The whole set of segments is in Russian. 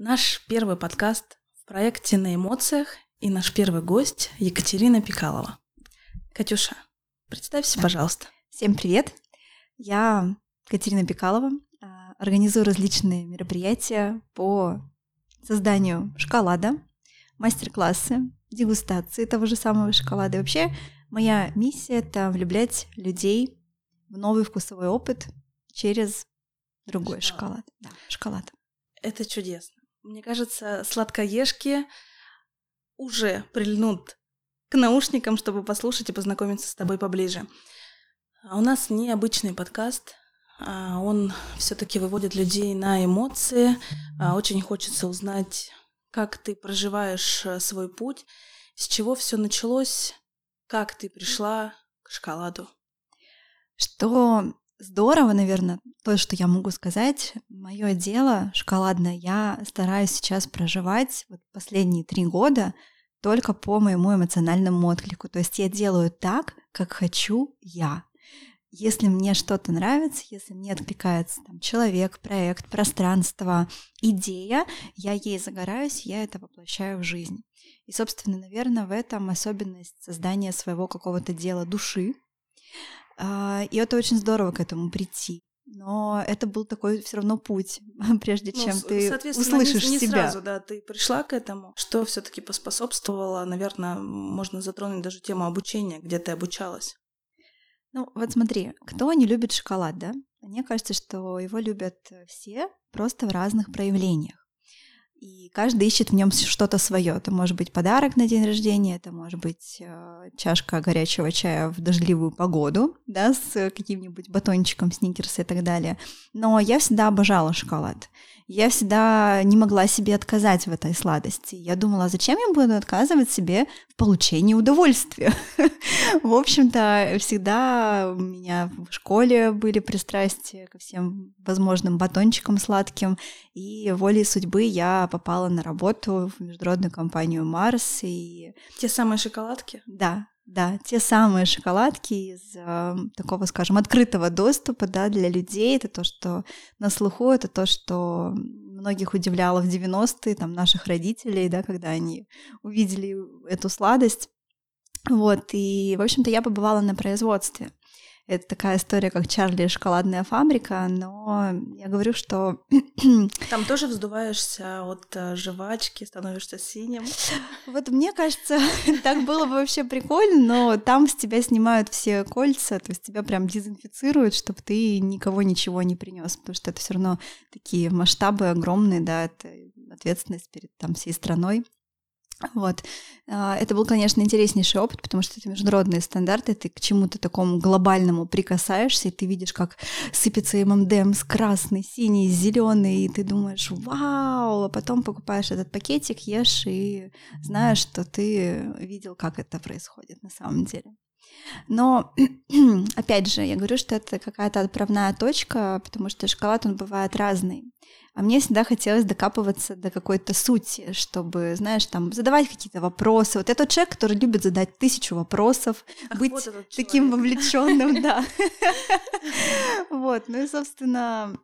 Наш первый подкаст в проекте «На эмоциях» и наш первый гость Екатерина Пикалова. Катюша, представься, пожалуйста. Всем привет. Я Екатерина Пикалова, организую различные мероприятия по созданию шоколада, мастер-классы, дегустации того же самого шоколада. И вообще моя миссия – это влюблять людей в новый вкусовой опыт через другой шоколад. Да, шоколад. Это чудесно. Мне кажется, сладкоежки уже прильнут к наушникам, чтобы послушать и познакомиться с тобой поближе. А у нас необычный подкаст. Он все-таки выводит людей на эмоции. Очень хочется узнать, как ты проживаешь свой путь, с чего все началось, как ты пришла к шоколаду. Что здорово, наверное, то, что я могу сказать. Мое дело шоколадное я стараюсь сейчас проживать последние 3 года только по моему эмоциональному отклику. То есть я делаю так, как хочу я. Если мне что-то нравится, если мне откликается человек, проект, пространство, идея, я ей загораюсь, я это воплощаю в жизнь. И, собственно, наверное, в этом особенность создания своего какого-то дела души. И это очень здорово к этому прийти. Но это был такой все равно путь, прежде чем ты услышишь себя. Не сразу, да, ты пришла к этому. Что все-таки поспособствовало, наверное, можно затронуть даже тему обучения, где ты обучалась. Смотри, кто не любит шоколад, да? Мне кажется, что его любят все просто в разных проявлениях. И каждый ищет в нем что-то свое. Это может быть подарок на день рождения, это может быть чашка горячего чая в дождливую погоду, да, с каким-нибудь батончиком, сникерс и так далее. Но я всегда обожала шоколад. Я всегда не могла себе отказать в этой сладости. Я думала, зачем я буду отказывать себе в получении удовольствия? В общем-то, всегда у меня в школе были пристрастия ко всем возможным батончикам сладким, и волей судьбы я попала на работу в международную компанию «Марс». И... Те самые шоколадки? Да, те самые шоколадки из такого, скажем, открытого доступа, да, для людей. Это то, что на слуху, это то, что многих удивляло в 90-е, там, наших родителей, да, когда они увидели эту сладость. И, в общем-то, я побывала на производстве. Это такая история, как Чарли и шоколадная фабрика, но я говорю, что... Там тоже вздуваешься от жвачки, становишься синим. Мне кажется, так было бы вообще прикольно, но там с тебя снимают все кольца, то есть тебя прям дезинфицируют, чтобы ты никого ничего не принес, потому что это все равно такие масштабы огромные, да, это ответственность перед там всей страной. Это был, конечно, интереснейший опыт, потому что это международные стандарты, ты к чему-то такому глобальному прикасаешься, и ты видишь, как сыпется M&M's красный, синий, зеленый, и ты думаешь, вау, а потом покупаешь этот пакетик, ешь и знаешь, что ты видел, как это происходит на самом деле. Но, опять же, я говорю, что это какая-то отправная точка, потому что шоколад, он бывает разный. А мне всегда хотелось докапываться до какой-то сути, чтобы, знаешь, там, задавать какие-то вопросы. Я тот человек, который любит задать 1000 вопросов, быть таким вовлеченным, да. И, собственно,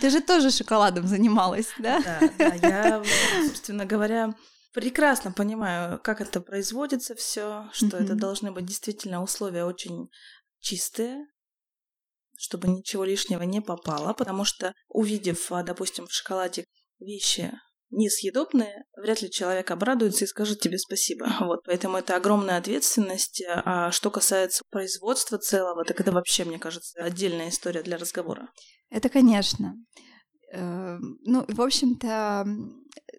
ты же тоже шоколадом занималась, да? Да, я, собственно говоря... Прекрасно понимаю, как это производится все, что это должны быть действительно условия очень чистые, чтобы ничего лишнего не попало, потому что, увидев, допустим, в шоколаде вещи несъедобные, вряд ли человек обрадуется и скажет тебе спасибо. Поэтому это огромная ответственность. А что касается производства целого, так это вообще, мне кажется, отдельная история для разговора. Это, конечно. В общем-то,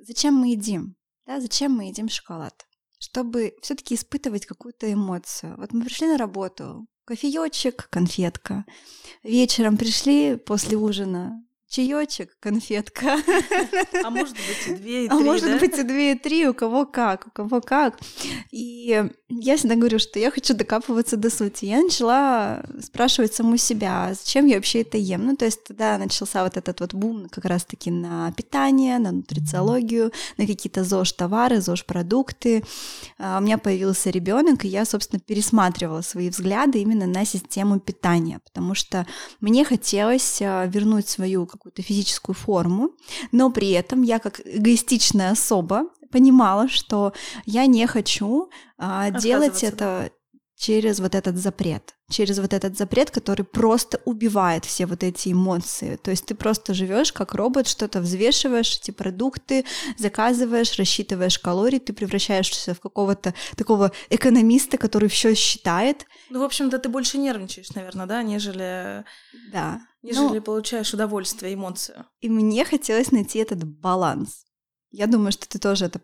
зачем мы едим? Да, зачем мы едим шоколад? Чтобы все-таки испытывать какую-то эмоцию. Мы пришли на работу, кофеечек, конфетка. Вечером пришли после ужина, чаечек, конфетка. А может быть и 2, и 3, да? А может быть и 2, и 3, у кого как. И я всегда говорю, что я хочу докапываться до сути. Я начала спрашивать саму себя, зачем я вообще это ем. То есть тогда начался этот бум как раз-таки на питание, на нутрициологию, на какие-то ЗОЖ-товары, ЗОЖ-продукты. У меня появился ребенок, и я, собственно, пересматривала свои взгляды именно на систему питания, потому что мне хотелось вернуть свою какую-то физическую форму, но при этом я как эгоистичная особа понимала, что я не хочу делать это через вот этот запрет, который просто убивает все вот эти эмоции. То есть ты просто живешь как робот, что-то взвешиваешь, эти продукты заказываешь, рассчитываешь калории, ты превращаешься в какого-то такого экономиста, который все считает. Ну, в общем-то, ты больше нервничаешь, наверное, да, нежели... Да. Нежели получаешь удовольствие, эмоцию. И мне хотелось найти этот баланс. Я думаю, что ты тоже это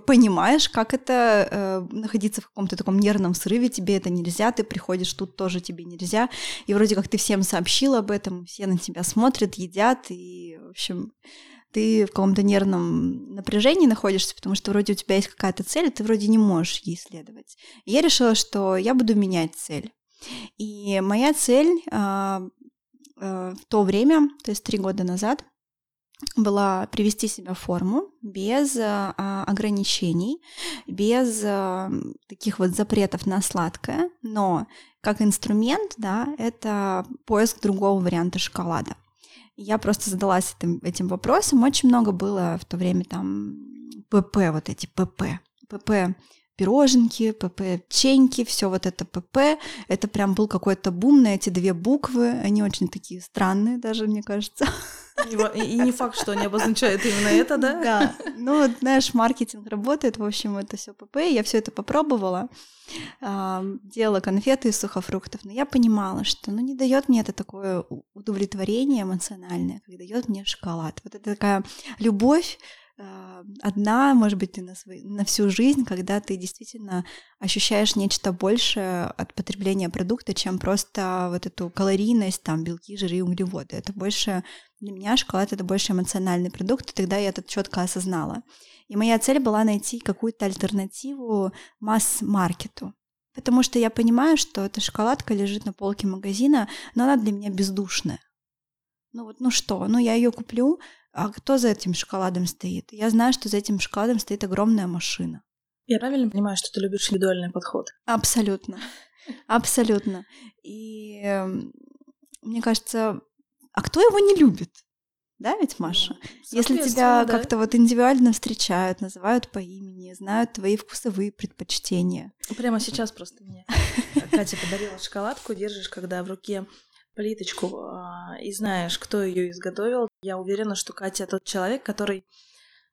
понимаешь, как это находиться в каком-то таком нервном срыве, тебе это нельзя, ты приходишь, тут тоже тебе нельзя, и вроде как ты всем сообщила об этом, все на тебя смотрят, едят, и, в общем, ты в каком-то нервном напряжении находишься, потому что вроде у тебя есть какая-то цель, и ты вроде не можешь ей следовать. И я решила, что я буду менять цель. И моя цель в то время, то есть 3 года назад, была привести себя в форму без ограничений, без таких вот запретов на сладкое, но как инструмент, да, это поиск другого варианта шоколада. Я просто задалась этим вопросом, очень много было в то время там ПП, вот эти ПП пироженки, ПП-печеньки, все вот это ПП, это прям был какой-то бум на эти 2 буквы, они очень такие странные даже, мне кажется. И не факт, что они обозначают именно это, да? Да, ну, знаешь, маркетинг работает, в общем, это все ПП, я все это попробовала, делала конфеты из сухофруктов, но я понимала, что ну, не дает мне это такое удовлетворение эмоциональное, как дает мне шоколад. Вот это такая любовь, одна, может быть, на всю жизнь, когда ты действительно ощущаешь нечто большее от потребления продукта, чем просто вот эту калорийность, там, белки, жиры и углеводы. Это больше для меня шоколад, это больше эмоциональный продукт, и тогда я это четко осознала. И моя цель была найти какую-то альтернативу масс-маркету, потому что я понимаю, что эта шоколадка лежит на полке магазина, но она для меня бездушная. Ну вот, ну что, ну я ее куплю, а кто за этим шоколадом стоит? Я знаю, что за этим шоколадом стоит огромная машина. Я правильно понимаю, что ты любишь индивидуальный подход? Абсолютно, абсолютно. И мне кажется, а кто его не любит? Да, ведь, Маша? Если тебя как-то вот индивидуально встречают, называют по имени, знают твои вкусовые предпочтения. Прямо сейчас просто мне Катя подарила шоколадку, держишь, когда в руке... плиточку, и знаешь, кто ее изготовил. Я уверена, что Катя тот человек, который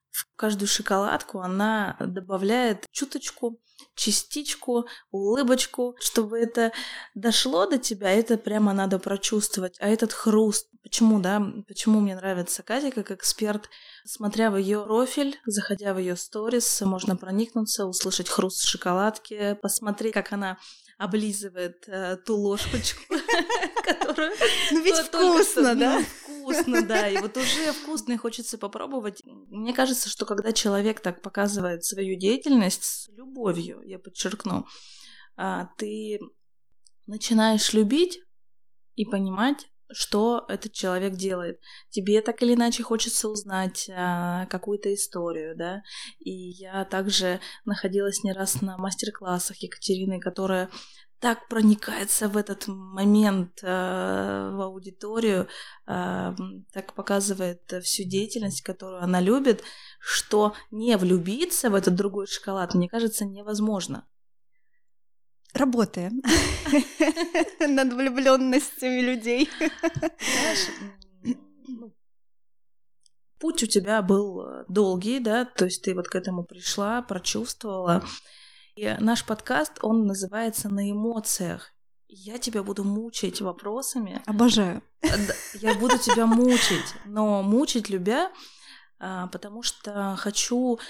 в каждую шоколадку она добавляет чуточку, частичку, улыбочку, чтобы это дошло до тебя, это прямо надо прочувствовать. А этот хруст, почему, да, почему мне нравится Катя как эксперт, смотря в ее профиль, заходя в ее сторис, можно проникнуться, услышать хруст шоколадки, посмотреть, как она облизывает ту ложечку, которую... Ну ведь вкусно, да? Вкусно, да, и вот уже вкусно, и хочется попробовать. Мне кажется, что когда человек так показывает свою деятельность с любовью, я подчеркну, ты начинаешь любить и понимать, что этот человек делает. Тебе так или иначе хочется узнать какую-то историю, да, и я также находилась не раз на мастер-классах Екатерины, которая так проникается в этот момент в аудиторию, так показывает всю деятельность, которую она любит, что не влюбиться в этот другой шоколад, мне кажется, невозможно. Работаем над влюбленностями людей. Знаешь, путь у тебя был долгий, да, то есть ты вот к этому пришла, прочувствовала. И наш подкаст, он называется «На эмоциях». Я тебя буду мучить вопросами. Обожаю. Я буду тебя мучить, но мучить любя, потому что хочу...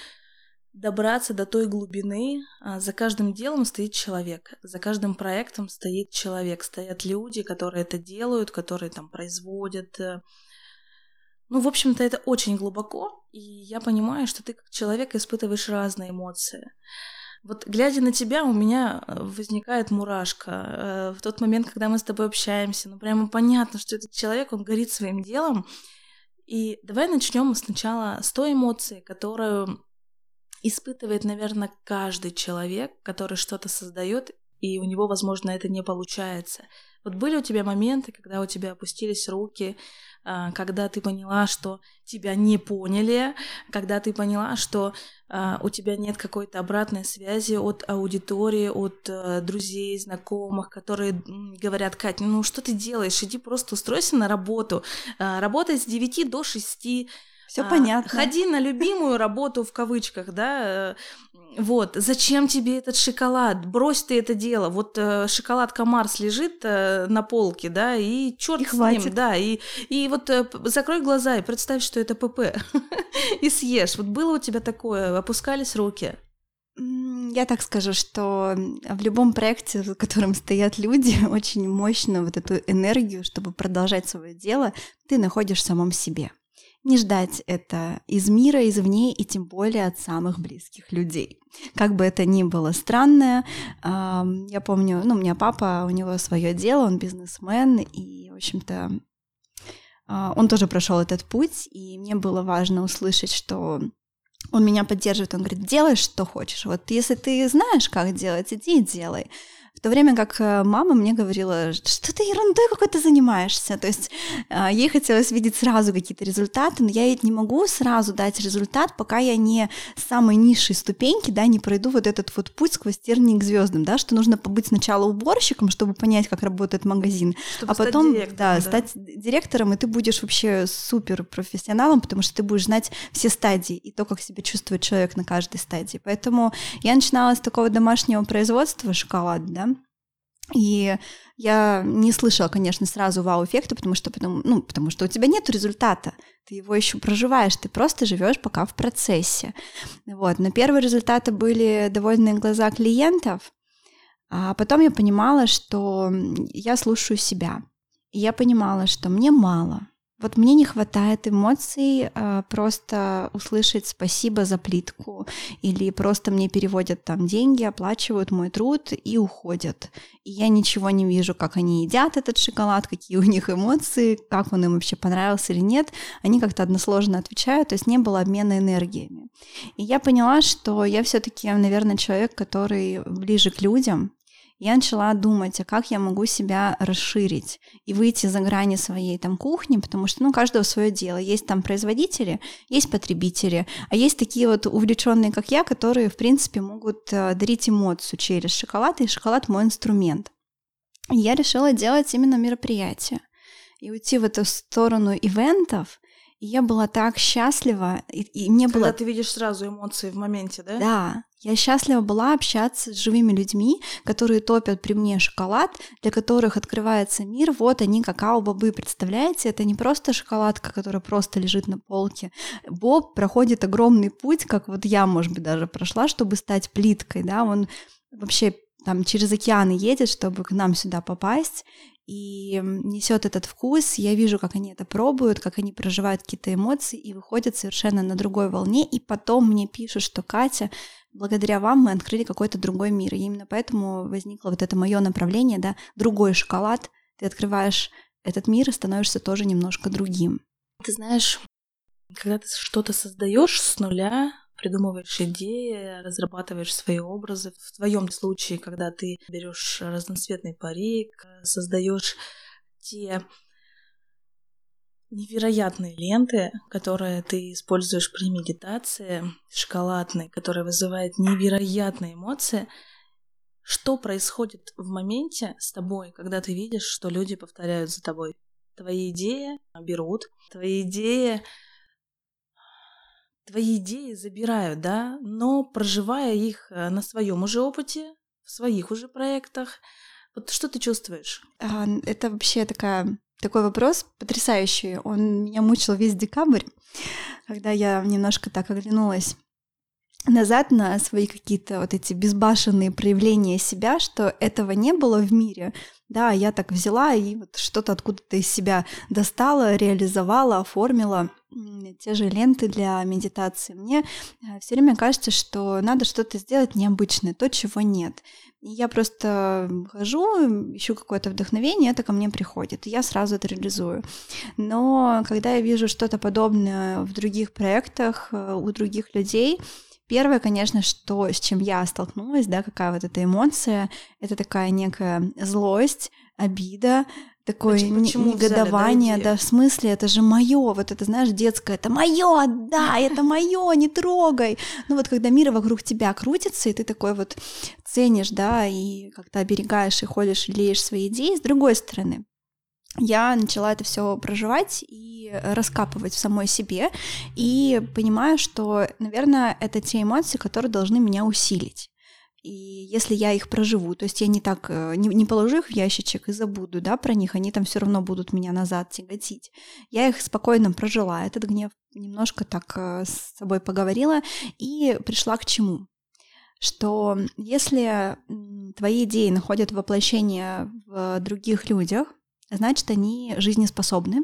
добраться до той глубины. За каждым делом стоит человек, за каждым проектом стоит человек, стоят люди, которые это делают, которые там производят. Ну, в общем-то, это очень глубоко, и я понимаю, что ты как человек испытываешь разные эмоции. Вот глядя на тебя, у меня возникает мурашка. В тот момент, когда мы с тобой общаемся, ну, прямо понятно, что этот человек, он горит своим делом. И давай начнем сначала с той эмоции, которую... испытывает, наверное, каждый человек, который что-то создает и у него, возможно, это не получается. Вот были у тебя моменты, когда у тебя опустились руки, когда ты поняла, что тебя не поняли, когда ты поняла, что у тебя нет какой-то обратной связи от аудитории, от друзей, знакомых, которые говорят: «Кать, ну что ты делаешь? Иди просто устройся на работу, работай с 9 до 6». Все понятно. Ходи на любимую работу, в кавычках, да, вот, зачем тебе этот шоколад, брось ты это дело, вот шоколадка Марс лежит на полке, да, и черт и с хватит. Ним, да, и вот закрой глаза и представь, что это ПП, и съешь, вот было у тебя такое, опускались руки? Я так скажу, что в любом проекте, в котором стоят люди, очень мощно вот эту энергию, чтобы продолжать свое дело, ты находишь в самом себе. Не ждать это из мира, извне, и тем более от самых близких людей. Как бы это ни было странное, я помню, у меня папа, у него свое дело, он бизнесмен, и, в общем-то, он тоже прошел этот путь, и мне было важно услышать, что он меня поддерживает, он говорит: делай, что хочешь, вот если ты знаешь, как делать, иди и делай. В то время как мама мне говорила: что ты ерундой какой-то занимаешься. То есть ей хотелось видеть сразу какие-то результаты, но я ей не могу сразу дать результат, пока я не с самой низшей ступеньки, да, не пройду вот этот вот путь сквозь тернии к звездам, да, что нужно побыть сначала уборщиком, чтобы понять, как работает магазин, чтобы а потом стать директором, да, стать директором, и ты будешь вообще супер профессионалом, потому что ты будешь знать все стадии и то, как себя чувствует человек на каждой стадии. Поэтому я начинала с такого домашнего производства шоколада, да. И я не слышала, конечно, сразу вау-эффекта, потому что у тебя нет результата, ты его еще проживаешь, ты просто живешь пока в процессе. Вот. Но первые результаты были довольные глаза клиентов, а потом я понимала, что я слушаю себя, и я понимала, что мне мало. Вот мне не хватает эмоций просто услышать спасибо за плитку, или просто мне переводят там деньги, оплачивают мой труд и уходят. И я ничего не вижу, как они едят этот шоколад, какие у них эмоции, как он им вообще понравился или нет. Они как-то односложно отвечают, то есть не было обмена энергиями. И я поняла, что я все-таки, наверное, человек, который ближе к людям. Я начала думать, а как я могу себя расширить и выйти за грани своей там кухни, потому что, ну, каждого свое дело. Есть там производители, есть потребители, а есть такие вот увлеченные, как я, которые, в принципе, могут дарить эмоцию через шоколад, и шоколад мой инструмент. И я решила делать именно мероприятия и уйти в эту сторону ивентов. И я была так счастлива, и мне было... Когда ты видишь сразу эмоции в моменте, да? Да, я счастлива была общаться с живыми людьми, которые топят при мне шоколад, для которых открывается мир. Вот они, какао-бобы, представляете? Это не просто шоколадка, которая просто лежит на полке. Боб проходит огромный путь, как вот я, может быть, даже прошла, чтобы стать плиткой, да? Он вообще там через океаны едет, чтобы к нам сюда попасть, и несет этот вкус, я вижу, как они это пробуют, как они проживают какие-то эмоции и выходят совершенно на другой волне, и потом мне пишут, что: Катя, благодаря вам мы открыли какой-то другой мир, и именно поэтому возникло вот это мое направление, да, другой шоколад, ты открываешь этот мир и становишься тоже немножко другим. Ты знаешь, когда ты что-то создаешь с нуля, придумываешь идеи, разрабатываешь свои образы. В твоем случае, когда ты берешь разноцветный парик, создаешь те невероятные ленты, которые ты используешь при медитации, шоколадные, которые вызывают невероятные эмоции. Что происходит в моменте с тобой, когда ты видишь, что люди повторяют за тобой? Твои идеи берут, твои идеи забирают, да, но проживая их на своем уже опыте, в своих уже проектах, вот что ты чувствуешь? Это вообще такой вопрос потрясающий. Он меня мучил весь декабрь, когда я немножко так оглянулась назад на свои какие-то вот эти безбашенные проявления себя, что этого не было в мире. Да, я так взяла и вот что-то откуда-то из себя достала, реализовала, оформила те же ленты для медитации. Мне все время кажется, что надо что-то сделать необычное, то, чего нет. И я просто хожу, ищу какое-то вдохновение, это ко мне приходит, и я сразу это реализую. Но когда я вижу что-то подобное в других проектах, у других людей, Первое, конечно, что, с чем я столкнулась, да, какая вот эта эмоция, это такая некая злость, обида, такое негодование, да, в смысле, это же мое, вот это, знаешь, детское, это мое, отдай, это мое, не трогай. Ну вот когда мир вокруг тебя крутится, и ты такой вот ценишь, да, и как-то оберегаешь, и ходишь, и леешь свои идеи, с другой стороны. Я начала это все проживать и раскапывать в самой себе, и понимаю, что, наверное, это те эмоции, которые должны меня усилить. И если я их проживу, то есть я не положу их в ящичек и забуду, да, про них, они там все равно будут меня назад тяготить. Я их спокойно прожила, этот гнев, немножко так с собой поговорила и пришла к чему? Что если твои идеи находят воплощение в других людях, значит, они жизнеспособны,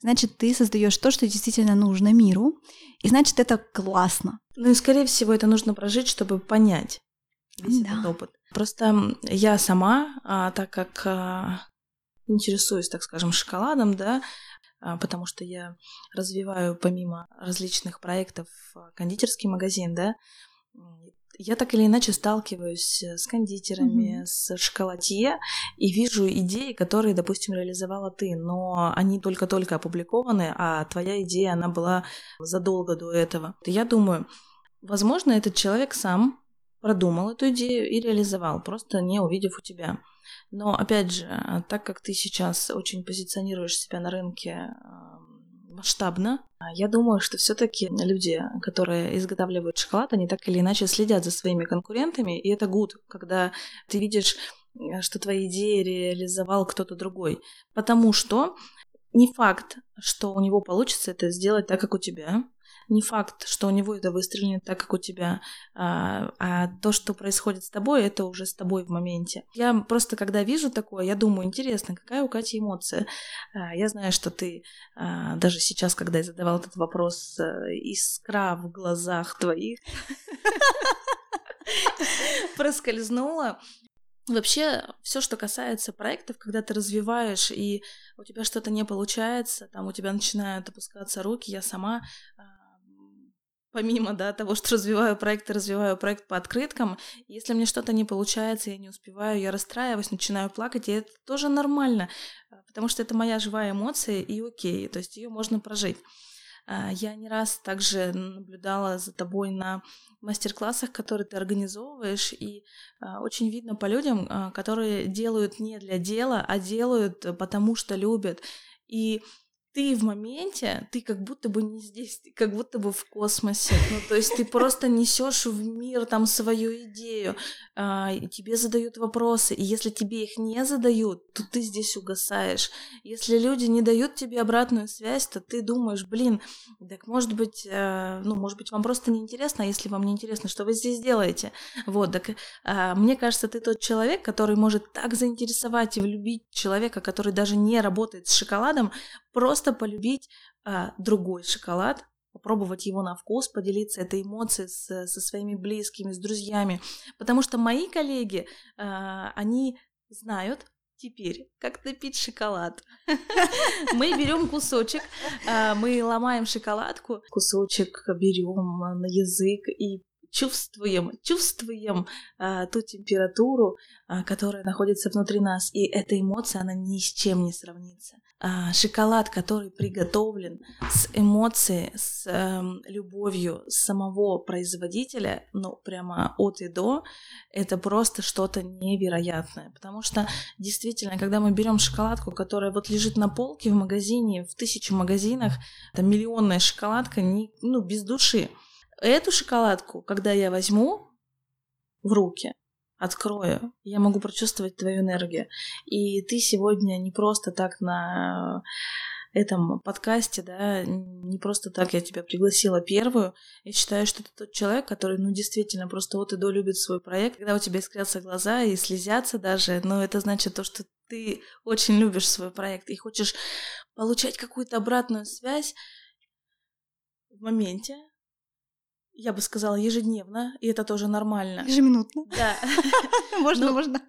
значит, ты создаешь то, что действительно нужно миру, и значит, это классно. Ну и, скорее всего, это нужно прожить, чтобы понять весь этот опыт. Просто я сама, так как интересуюсь, так скажем, шоколадом, да, потому что я развиваю помимо различных проектов кондитерский магазин, да, я так или иначе сталкиваюсь с кондитерами, с шоколатье и вижу идеи, которые, допустим, реализовала ты, но они только-только опубликованы, а твоя идея, она была задолго до этого. Я думаю, возможно, этот человек сам продумал эту идею и реализовал, просто не увидев у тебя. Но, опять же, так как ты сейчас очень позиционируешь себя на рынке масштабно, я думаю, что все-таки люди, которые изготавливают шоколад, они так или иначе следят за своими конкурентами, и это good, когда ты видишь, что твои идеи реализовал кто-то другой. Потому что не факт, что у него получится это сделать так, как у тебя, не факт, что у него это выстрелит так, как у тебя, а то, что происходит с тобой, это уже с тобой в моменте. Я просто, когда вижу такое, я думаю, интересно, какая у Кати эмоция? Я знаю, что ты даже сейчас, когда я задавала этот вопрос, искра в глазах твоих проскользнула. Вообще, все, что касается проектов, когда ты развиваешь, и у тебя что-то не получается, там у тебя начинают опускаться руки, я сама... Помимо, да, того, что развиваю проект по открыткам, если мне что-то не получается, я не успеваю, я расстраиваюсь, начинаю плакать, и это тоже нормально, потому что это моя живая эмоция, и окей, то есть ее можно прожить. Я не раз также наблюдала за тобой на мастер-классах, которые ты организовываешь, и очень видно по людям, которые делают не для дела, а делают потому, что любят, и ты в моменте, ты как будто бы не здесь, ты как будто бы в космосе. Ну, то есть ты просто несешь в мир там свою идею, и тебе задают вопросы, и если тебе их не задают, то ты здесь угасаешь. Если люди не дают тебе обратную связь, то ты думаешь, блин, так может быть, может быть, вам просто неинтересно, а если вам неинтересно, что вы здесь делаете? Вот, так мне кажется, ты тот человек, который может так заинтересовать и влюбить человека, который даже не работает с шоколадом, просто полюбить другой шоколад, попробовать его на вкус, поделиться этой эмоцией со своими близкими, с друзьями. Потому что мои коллеги, они знают теперь, как топить шоколад. Мы берем кусочек, мы ломаем шоколадку, кусочек берем на язык и чувствуем ту температуру, которая находится внутри нас, и эта эмоция, она ни с чем не сравнится. Шоколад, который приготовлен с эмоцией, с любовью самого производителя, ну, прямо от и до, это просто что-то невероятное. Потому что, действительно, когда мы берем шоколадку, которая вот лежит на полке в магазине, в 1000 магазинах, там миллионная шоколадка, без души. Эту шоколадку, когда я возьму в руки, открою, я могу прочувствовать твою энергию. И ты сегодня не просто так на этом подкасте, да, не просто так я тебя пригласила первую. Я считаю, что ты тот человек, который, действительно просто от и до любит свой проект. Когда у тебя искрятся глаза и слезятся даже, это значит то, что ты очень любишь свой проект и хочешь получать какую-то обратную связь в моменте. Я бы сказала, ежедневно, и это тоже нормально. Ежеминутно. Да. Можно.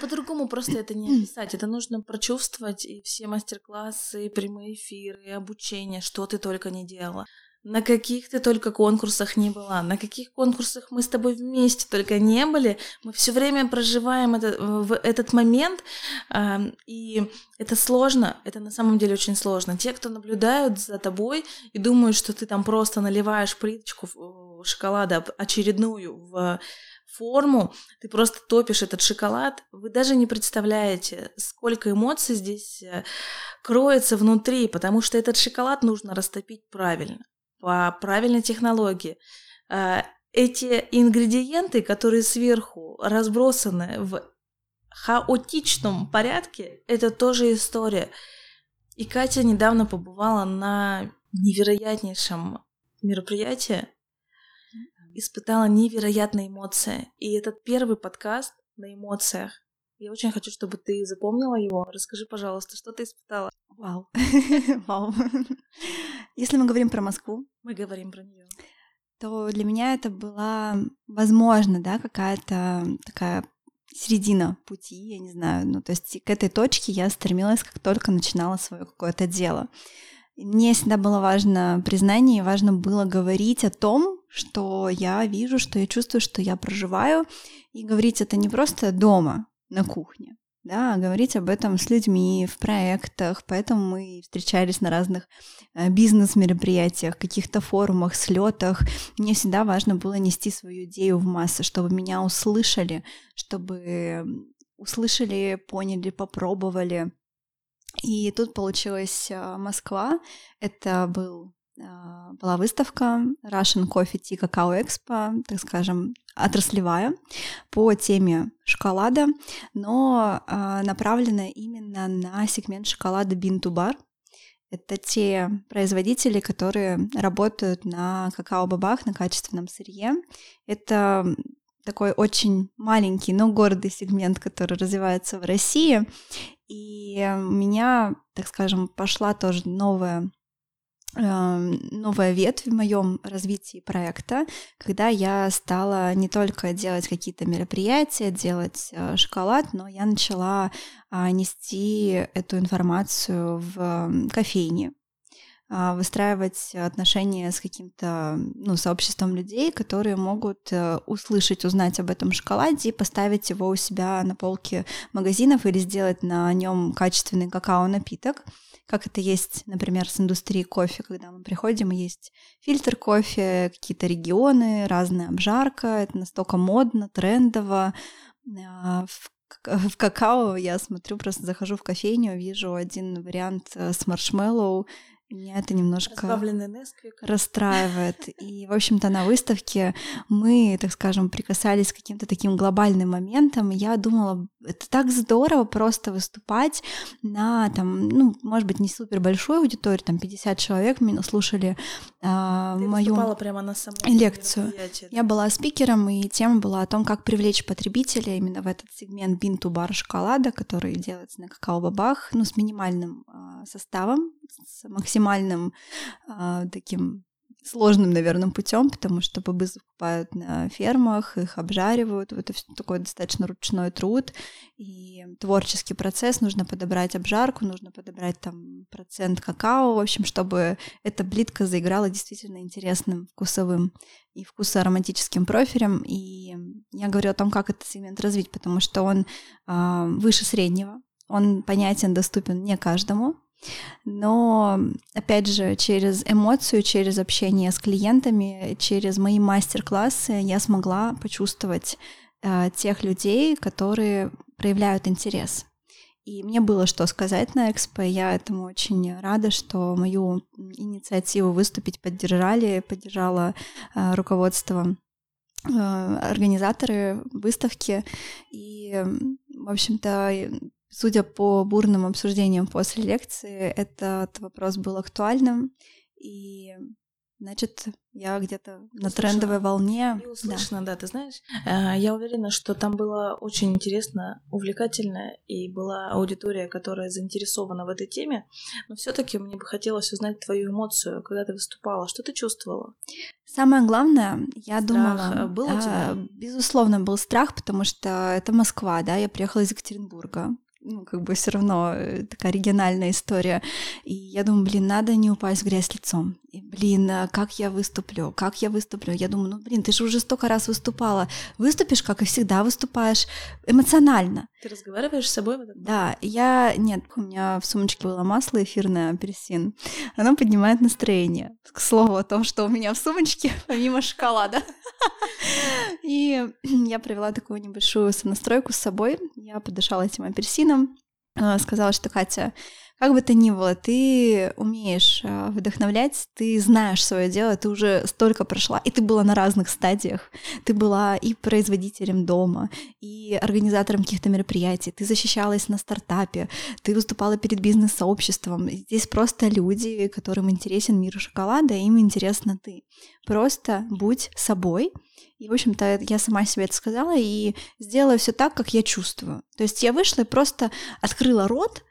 По-другому просто это не описать. Это нужно прочувствовать, и все мастер-классы, и прямые эфиры, и обучение, что ты только не делала. На каких ты только конкурсах не была, на каких конкурсах мы с тобой вместе только не были, мы все время проживаем этот момент, и это сложно, это на самом деле очень сложно. Те, кто наблюдают за тобой и думают, что ты там просто наливаешь плиточку шоколада очередную в форму, ты просто топишь этот шоколад, вы даже не представляете, сколько эмоций здесь кроется внутри, потому что этот шоколад нужно растопить правильно, по правильной технологии. Эти ингредиенты, которые сверху разбросаны в хаотичном порядке, это тоже история. И Катя недавно побывала на невероятнейшем мероприятии, испытала невероятные эмоции. И этот первый подкаст на эмоциях. Я очень хочу, чтобы ты запомнила его. Расскажи, пожалуйста, что ты испытала? Вау. Вау. Если мы говорим про Москву, мы говорим про неё, то для меня это была, возможно, да, какая-то такая середина пути, я не знаю. Ну, то есть к этой точке я стремилась, как только начинала свое какое-то дело. Мне всегда было важно признание, и важно было говорить о том, что я вижу, что я чувствую, что я проживаю, и говорить это не просто дома, на кухне, да, а говорить об этом с людьми, в проектах, поэтому мы встречались на разных бизнес-мероприятиях, каких-то форумах, слетах. Мне всегда важно было нести свою идею в массы, чтобы меня услышали, поняли, попробовали. И тут получилась Москва. Это была выставка Russian Coffee Tea Cacao Expo, так скажем, отраслевая, по теме шоколада, но направлена именно на сегмент шоколада Bin-to-Bar. Это те производители, которые работают на какао-бобах, на качественном сырье. Это такой очень маленький, но гордый сегмент, который развивается в России. И у меня, так скажем, пошла тоже новая ветвь в моем развитии проекта, когда я стала не только делать какие-то мероприятия, делать шоколад, но я начала нести эту информацию в кофейне, выстраивать отношения с каким-то, сообществом людей, которые могут услышать, узнать об этом шоколаде и поставить его у себя на полке магазинов или сделать на нем качественный какао-напиток, как это есть, например, с индустрией кофе, когда мы приходим, и есть фильтр кофе, какие-то регионы, разная обжарка, это настолько модно, трендово. В какао я смотрю, просто захожу в кофейню, вижу один вариант с маршмеллоу, меня это немножко расстраивает. И, в общем-то, на выставке мы, так скажем, прикасались к каким-то таким глобальным моментам. Я думала, это так здорово просто выступать на, может быть, не супер большую аудиторию, 50 человек меня слушали мою лекцию. Я была спикером, и тема была о том, как привлечь потребителя именно в этот сегмент Bin-to-Bar шоколада, который делается на какао-бобах, с минимальным составом, с максимальным таким сложным, наверное, путем, потому что бобы закупают на фермах, их обжаривают, это все такой достаточно ручной труд и творческий процесс, нужно подобрать обжарку, нужно подобрать процент какао, в общем, чтобы эта плитка заиграла действительно интересным вкусовым и вкусоароматическим профилем, и я говорю о том, как этот сегмент развить, потому что он выше среднего, он понятен, доступен не каждому. Но, опять же, через эмоцию, через общение с клиентами, через мои мастер-классы я смогла почувствовать тех людей, которые проявляют интерес. И мне было что сказать на экспо, я этому очень рада, что мою инициативу выступить поддержало руководство, организаторы выставки. И, в общем-то, судя по бурным обсуждениям после лекции, этот вопрос был актуальным, и, значит, я где-то на трендовой волне. И услышно, да, ты знаешь. Я уверена, что там было очень интересно, увлекательно, и была аудитория, которая заинтересована в этой теме, но все-таки мне бы хотелось узнать твою эмоцию, когда ты выступала, что ты чувствовала? Самое главное, я думала, был у тебя? Безусловно, был страх, потому что это Москва, да, я приехала из Екатеринбурга. ну, как бы все равно такая оригинальная история. И я думаю, надо не упасть в грязь лицом. И, как я выступлю? Я думаю, ты же уже столько раз выступала. Выступишь, как и всегда выступаешь, эмоционально. Ты разговариваешь с собой? Да, у меня в сумочке было масло эфирное, апельсин. Оно поднимает настроение. К слову о том, что у меня в сумочке, помимо шоколада. И я провела такую небольшую сонастройку с собой. Я подышала этим апельсином, сказала, что, Катя, как бы то ни было, ты умеешь вдохновлять, ты знаешь свое дело, ты уже столько прошла, и ты была на разных стадиях. Ты была и производителем дома, и организатором каких-то мероприятий, ты защищалась на стартапе, ты выступала перед бизнес-сообществом. Здесь просто люди, которым интересен мир шоколада, им интересна ты. Просто будь собой. И, в общем-то, я сама себе это сказала и сделала все так, как я чувствую. То есть я вышла и просто открыла рот,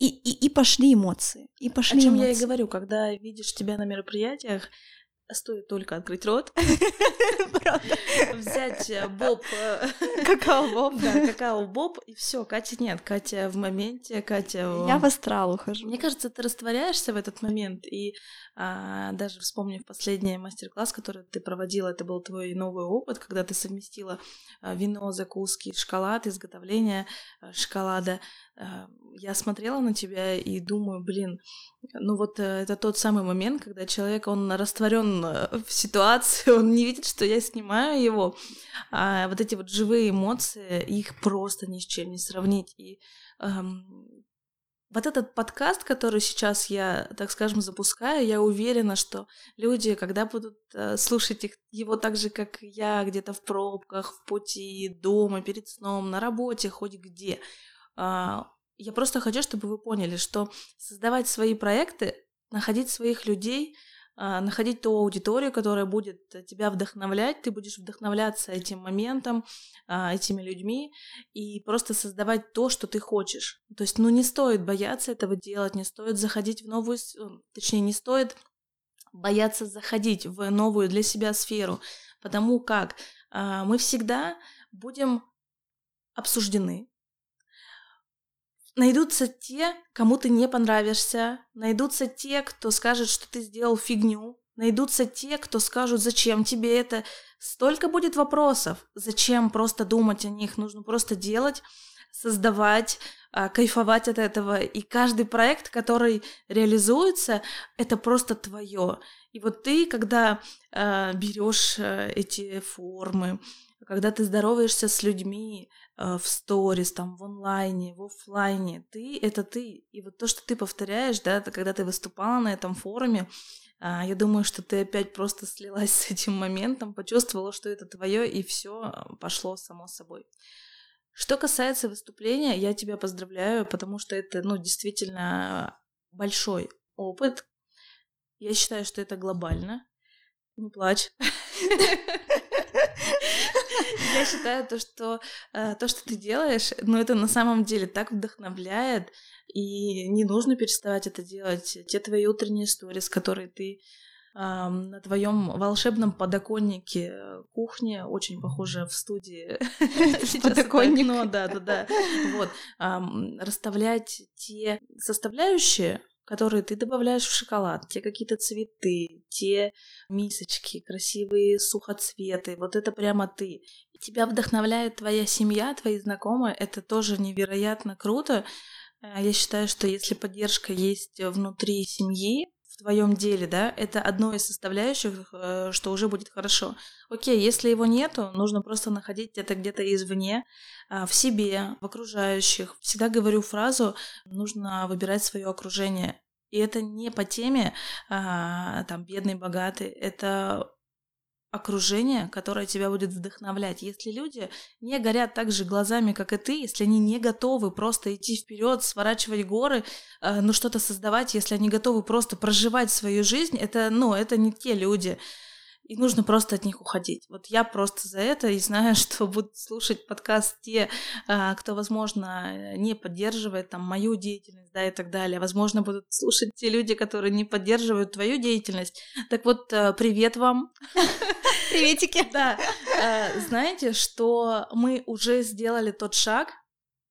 и пошли эмоции. О чем я и говорю, когда видишь тебя на мероприятиях, стоит только открыть рот, взять боб, какао-боб, и все. Катя нет, Катя в моменте, Я в астрал ухожу. Мне кажется, ты растворяешься в этот момент, и даже вспомнив последний мастер-класс, который ты проводила, это был твой новый опыт, когда ты совместила вино, закуски, шоколад, изготовление шоколада. Я смотрела на тебя и думаю, это тот самый момент, когда человек, он растворен в ситуации, он не видит, что я снимаю его. А вот эти вот живые эмоции, их просто ни с чем не сравнить. И вот этот подкаст, который сейчас я, так скажем, запускаю, я уверена, что люди, когда будут слушать его так же, как я, где-то в пробках, в пути, дома, перед сном, на работе, хоть где, я просто хочу, чтобы вы поняли, что создавать свои проекты, находить своих людей, находить ту аудиторию, которая будет тебя вдохновлять, ты будешь вдохновляться этим моментом, этими людьми, и просто создавать то, что ты хочешь. То есть, не стоит бояться этого делать, не стоит заходить в новую, не стоит бояться заходить в новую для себя сферу, потому как мы всегда будем обсуждены. Найдутся те, кому ты не понравишься, найдутся те, кто скажет, что ты сделал фигню, найдутся те, кто скажут, зачем тебе это. Столько будет вопросов, зачем просто думать о них, нужно просто делать, создавать, кайфовать от этого. И каждый проект, который реализуется, это просто твое. И вот ты, когда берешь эти формы, когда ты здороваешься с людьми, в сторис, там, в онлайне, в офлайне, ты — это ты. И вот то, что ты повторяешь, да, когда ты выступала на этом форуме, я думаю, что ты опять просто слилась с этим моментом, почувствовала, что это твое, и все пошло само собой. Что касается выступления, я тебя поздравляю, потому что это, действительно большой опыт. Я считаю, что это глобально. Не плачь. Я считаю, то, что ты делаешь, это на самом деле так вдохновляет, и не нужно переставать это делать. Те твои утренние сторис, которые ты на твоем волшебном подоконнике кухни, очень похоже в студии. Подоконник. Да. Вот. Расставлять те составляющие, которые ты добавляешь в шоколад, те какие-то цветы, те мисочки, красивые сухоцветы, это прямо ты. Тебя вдохновляет твоя семья, твои знакомые, это тоже невероятно круто. Я считаю, что если поддержка есть внутри семьи, в твоем деле, да, это одно из составляющих, что уже будет хорошо. Окей, если его нету, нужно просто находить это где-то извне, в себе, в окружающих. Всегда говорю фразу «нужно выбирать свое окружение». И это не по теме «бедный, богатый», это окружение, которое тебя будет вдохновлять. Если люди не горят так же глазами, как и ты, если они не готовы просто идти вперед, сворачивать горы, что-то создавать, если они готовы просто проживать свою жизнь, это не те люди. И нужно просто от них уходить. Я просто за это и знаю, что будут слушать подкаст те, кто, возможно, не поддерживает мою деятельность, да, и так далее. Возможно, будут слушать те люди, которые не поддерживают твою деятельность. Так вот, привет вам. Приветики. Да. Знаете, что мы уже сделали тот шаг,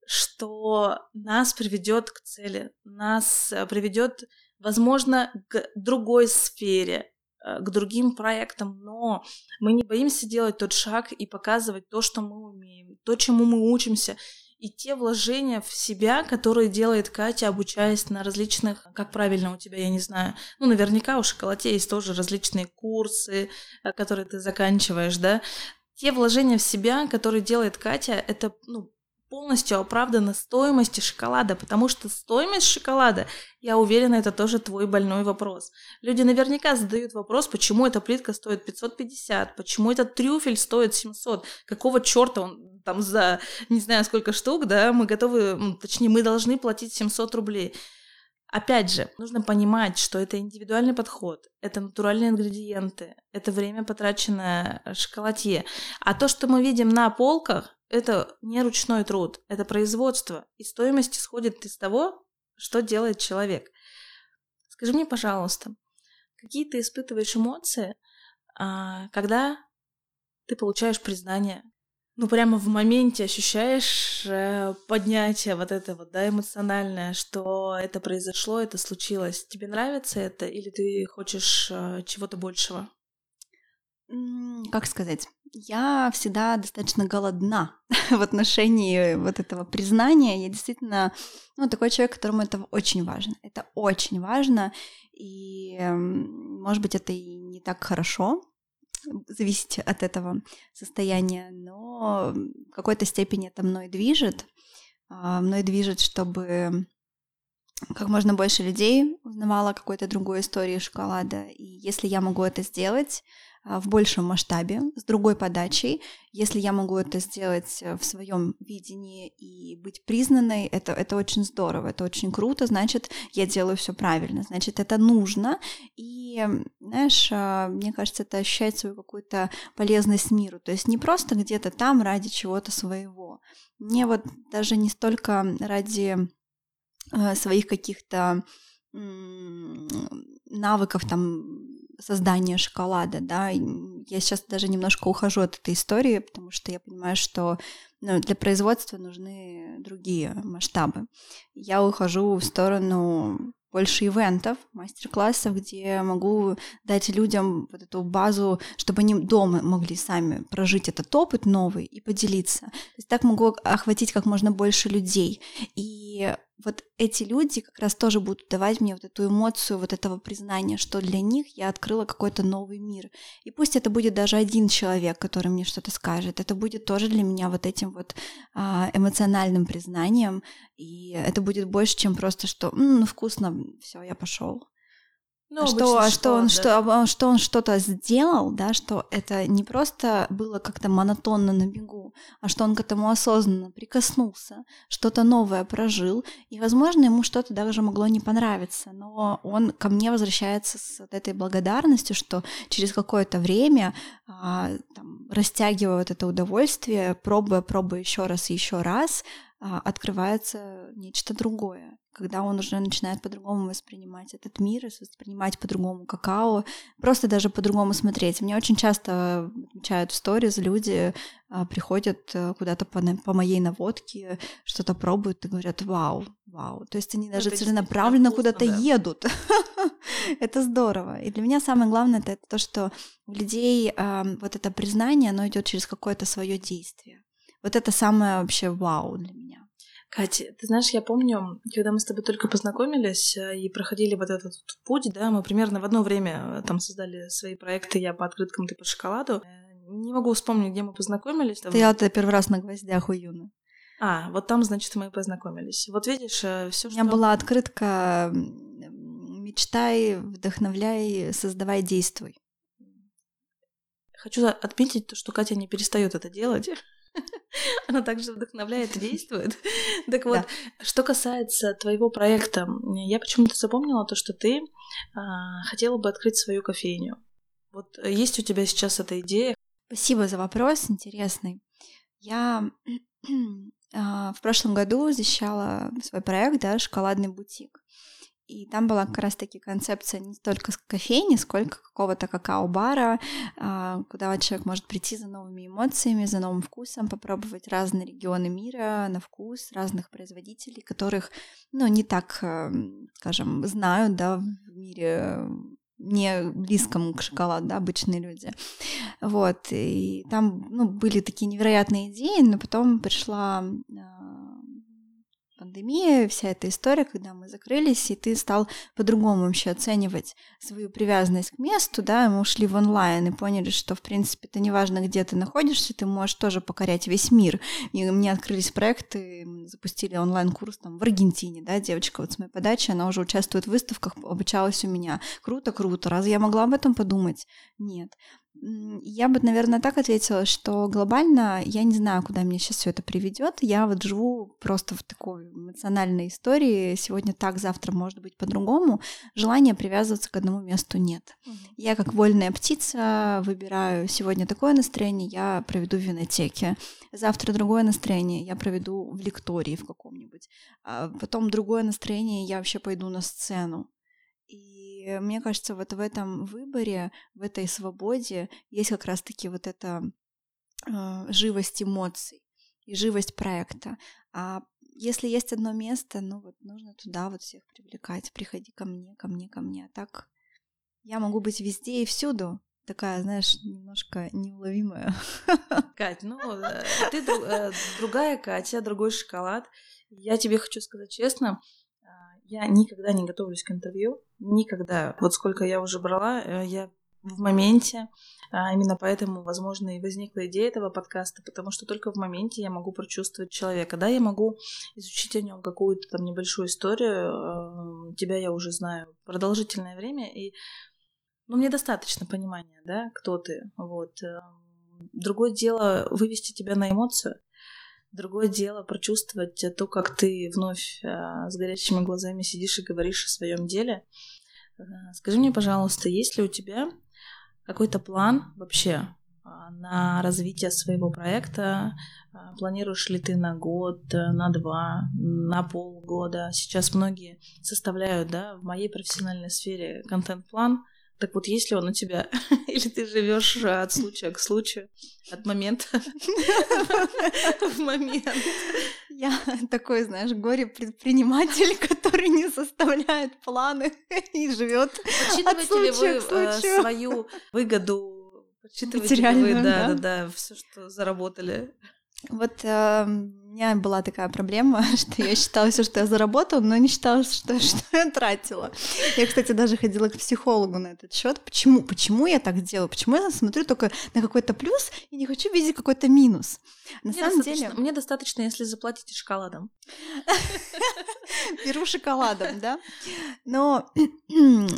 что нас приведет к цели, нас приведет, возможно, к другой сфере, к другим проектам, но мы не боимся делать тот шаг и показывать то, что мы умеем, то, чему мы учимся, и те вложения в себя, которые делает Катя, обучаясь на различных, как правильно у тебя, я не знаю, ну, наверняка у Шоколате есть тоже различные курсы, которые ты заканчиваешь, да, те вложения в себя, которые делает Катя, это, ну, полностью оправдана стоимость шоколада, потому что стоимость шоколада, я уверена, это тоже твой больной вопрос. Люди наверняка задают вопрос, почему эта плитка стоит 550, почему этот трюфель стоит 700, какого черта он там за не знаю сколько штук, да, мы готовы, точнее, мы должны платить 700 рублей. Опять же, нужно понимать, что это индивидуальный подход, это натуральные ингредиенты, это время, потраченное шоколадье. А то, что мы видим на полках, это не ручной труд, это производство, и стоимость исходит из того, что делает человек. Скажи мне, пожалуйста, какие ты испытываешь эмоции, когда ты получаешь признание? Ну, прямо в моменте ощущаешь поднятие вот это вот, да, эмоциональное, что это произошло, это случилось. Тебе нравится это или ты хочешь чего-то большего? Как сказать? Я всегда достаточно голодна в отношении вот этого признания. Я действительно, ну, такой человек, которому это очень важно. Это очень важно, и, может быть, это и не так хорошо, зависеть от этого состояния, но в какой-то степени это мной движет. Мной движет, чтобы как можно больше людей узнавало о какой-то другой истории шоколада. И если я могу это сделать в большем масштабе, с другой подачей, если я могу это сделать в своем видении и быть признанной, это очень здорово, это очень круто, значит, я делаю все правильно, значит, это нужно, и, знаешь, мне кажется, это ощущать свою какую-то полезность миру, то есть не просто где-то там ради чего-то своего, мне вот даже не столько ради своих каких-то навыков там создания шоколада, да, я сейчас даже немножко ухожу от этой истории, потому что я понимаю, что, ну, для производства нужны другие масштабы. Я ухожу в сторону больше ивентов, мастер-классов, где я могу дать людям вот эту базу, чтобы они дома могли сами прожить этот опыт новый и поделиться. То есть так могу охватить как можно больше людей. И вот эти люди как раз тоже будут давать мне вот эту эмоцию, вот этого признания, что для них я открыла какой-то новый мир. И пусть это будет даже один человек, который мне что-то скажет, это будет тоже для меня вот этим вот эмоциональным признанием, и это будет больше, чем просто, что вкусно, все, я пошел. Ну, что он что-то сделал, да, что это не просто было как-то монотонно на бегу, а что он к этому осознанно прикоснулся, что-то новое прожил, и, возможно, ему что-то даже могло не понравиться, но он ко мне возвращается с вот этой благодарностью, что через какое-то время, там, растягивая вот это удовольствие, пробуя еще раз, открывается нечто другое, когда он уже начинает по-другому воспринимать этот мир, воспринимать по-другому какао, просто даже по-другому смотреть. Мне очень часто отмечают в сторис, люди приходят куда-то по моей наводке, что-то пробуют и говорят «вау». То есть они даже целенаправленно куда-то едут. Это здорово. И для меня самое главное — это то, что у людей вот это признание, оно идет через какое-то свое действие. Вот это самое вообще вау для меня. Катя, ты знаешь, я помню, когда мы с тобой только познакомились и проходили вот этот путь, да, мы примерно в одно время там создали свои проекты, я по открыткам, ты по шоколаду. Не могу вспомнить, где мы познакомились. Там... Я первый раз на гвоздях у Юны. А, вот там, значит, мы и познакомились. Вот видишь, все что... У меня была открытка «Мечтай, вдохновляй, создавай, действуй». Хочу отметить то, что Катя не перестает это делать. Она также вдохновляет и действует. Так вот, что касается твоего проекта, я почему-то запомнила то, что ты хотела бы открыть свою кофейню. Вот есть у тебя сейчас эта идея? Спасибо за вопрос, интересный. Я в прошлом году защищала свой проект, да, «Шоколадный бутик». И там была как раз-таки концепция не столько кофейни, сколько какого-то какао-бара, куда человек может прийти за новыми эмоциями, за новым вкусом, попробовать разные регионы мира на вкус, разных производителей, которых, ну, не так, скажем, знают, да, в мире, не близкому к шоколаду, да, обычные люди. Вот, и там, ну, были такие невероятные идеи, но потом пришла... пандемия, вся эта история, когда мы закрылись, и ты стал по-другому вообще оценивать свою привязанность к месту, да, и мы ушли в онлайн и поняли, что, в принципе, это неважно, где ты находишься, ты можешь тоже покорять весь мир. И у меня открылись проекты, мы запустили онлайн-курс там в Аргентине, да, девочка вот с моей подачи, она уже участвует в выставках, обучалась у меня. Круто, разве я могла об этом подумать? Нет. Я бы, наверное, так ответила, что глобально я не знаю, куда меня сейчас все это приведет. Я вот живу просто в такой эмоциональной истории. Сегодня так, завтра может быть по-другому. Желания привязываться к одному месту нет. Я как вольная птица выбираю сегодня такое настроение, я проведу в винотеке. Завтра другое настроение, я проведу в лектории в каком-нибудь. А потом другое настроение, я вообще пойду на сцену. И мне кажется, вот в этом выборе, в этой свободе есть как раз-таки вот эта живость эмоций и живость проекта. А если есть одно место, ну вот нужно туда вот всех привлекать. Приходи ко мне. А так я могу быть везде и всюду. Такая, знаешь, немножко неуловимая. Кать, ну ты другая Катя, другой шоколад. Я тебе хочу сказать честно, я никогда не готовлюсь к интервью, никогда. Вот сколько я уже брала, я в моменте, именно поэтому, возможно, и возникла идея этого подкаста, потому что только в моменте я могу прочувствовать человека. Да, я могу изучить о нем какую-то там небольшую историю, тебя я уже знаю продолжительное время, и ну, мне достаточно понимания, да, кто ты. Вот. Другое дело вывести тебя на эмоцию. Другое дело прочувствовать то, как ты вновь с горящими глазами сидишь и говоришь о своем деле. Скажи мне, пожалуйста, есть ли у тебя какой-то план вообще на развитие своего проекта? Планируешь ли ты на год, на два, на полгода? Сейчас многие составляют, да, в моей профессиональной сфере контент-план. Так вот, есть ли он у тебя? Или ты живешь от случая к случаю, от момента в момент? Я такой, знаешь, горе-предприниматель, который не составляет планы и живет от случая к случаю. Подсчитываете ли вы свою выгоду? Подсчитываете ли вы, да, все, что заработали? Вот у меня была такая проблема, что я считала все, что я заработала, но не считала, что я тратила. Я, кстати, даже ходила к психологу на этот счет. Почему я так делаю? Почему я смотрю только на какой-то плюс и не хочу видеть какой-то минус? Мне достаточно, если заплатите шоколадом. Беру шоколадом, да? Но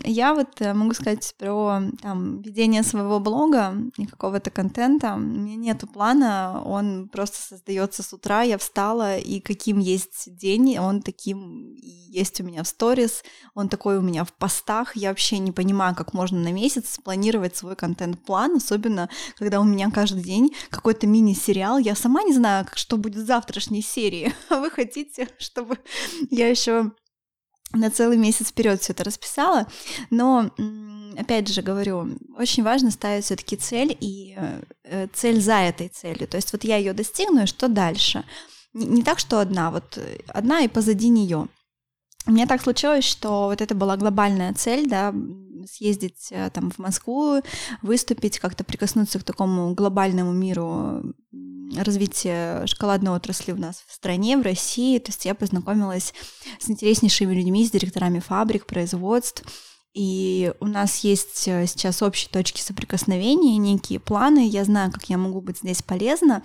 я вот могу сказать про ведение своего блога и какого-то контента. У меня нету плана, он просто создается с утра, я встала, и каким есть день, он таким и есть у меня в сторис, он такой у меня в постах. Я вообще не понимаю, как можно на месяц спланировать свой контент-план, особенно когда у меня каждый день какой-то мини-сериал. Я сама не знаю, что будет в завтрашней серии. А вы хотите, чтобы я еще на целый месяц вперед все это расписала? Но, опять же говорю, очень важно ставить все-таки цель и цель за этой целью. То есть вот я ее достигну, и что дальше? Не так, что одна, вот одна и позади нее. У меня так случилось, что вот это была глобальная цель, да, съездить там в Москву, выступить, как-то прикоснуться к такому глобальному миру развития шоколадной отрасли у нас в стране, в России. То есть я познакомилась с интереснейшими людьми, с директорами фабрик, производств. И у нас есть сейчас общие точки соприкосновения, некие планы. Я знаю, как я могу быть здесь полезна.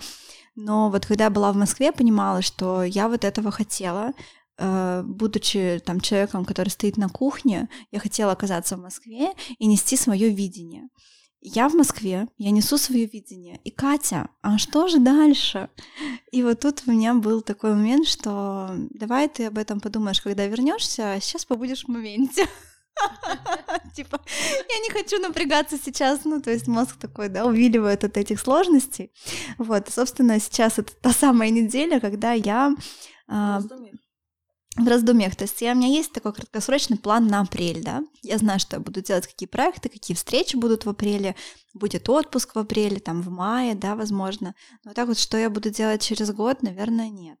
Но вот когда я была в Москве, понимала, что я вот этого хотела. Будучи там человеком, который стоит на кухне, я хотела оказаться в Москве и нести свое видение. Я в Москве, я несу свое видение. И Катя, а что же дальше? И вот тут у меня был такой момент, что давай ты об этом подумаешь, когда вернешься, а сейчас побудешь в моменте. Типа, я не хочу напрягаться сейчас, ну, то есть мозг такой, да, увиливает от этих сложностей. Вот, собственно, сейчас это та самая неделя, когда я... в раздумьях. То есть у меня есть такой краткосрочный план на апрель, да. Я знаю, что я буду делать, какие проекты, какие встречи будут в апреле, будет отпуск в апреле, там в мае, да, возможно. Но так вот, что я буду делать через год, наверное, нет.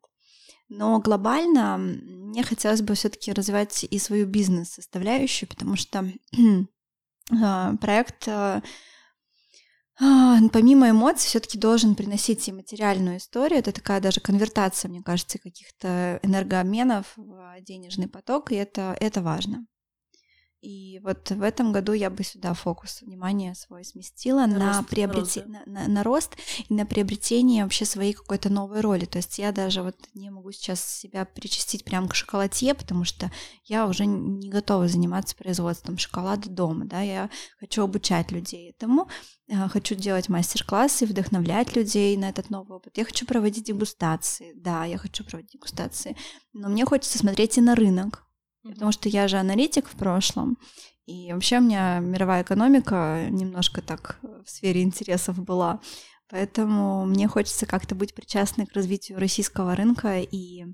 Но глобально мне хотелось бы все-таки развивать и свою бизнес-составляющую, потому что проект помимо эмоций все-таки должен приносить и материальную историю. Это такая даже конвертация, мне кажется, каких-то энергообменов в денежный поток, и это важно. И вот в этом году я бы сюда фокус внимания свой сместила на рост и на приобретение вообще своей какой-то новой роли. То есть я даже вот не могу сейчас себя причастить прямо к шоколадье, потому что я уже не готова заниматься производством шоколада дома, да, я хочу обучать людей этому, хочу делать мастер-классы, вдохновлять людей на этот новый опыт. Я хочу проводить дегустации, но мне хочется смотреть и на рынок, потому что я же аналитик в прошлом, и вообще у меня мировая экономика немножко так в сфере интересов была, поэтому мне хочется как-то быть причастной к развитию российского рынка, и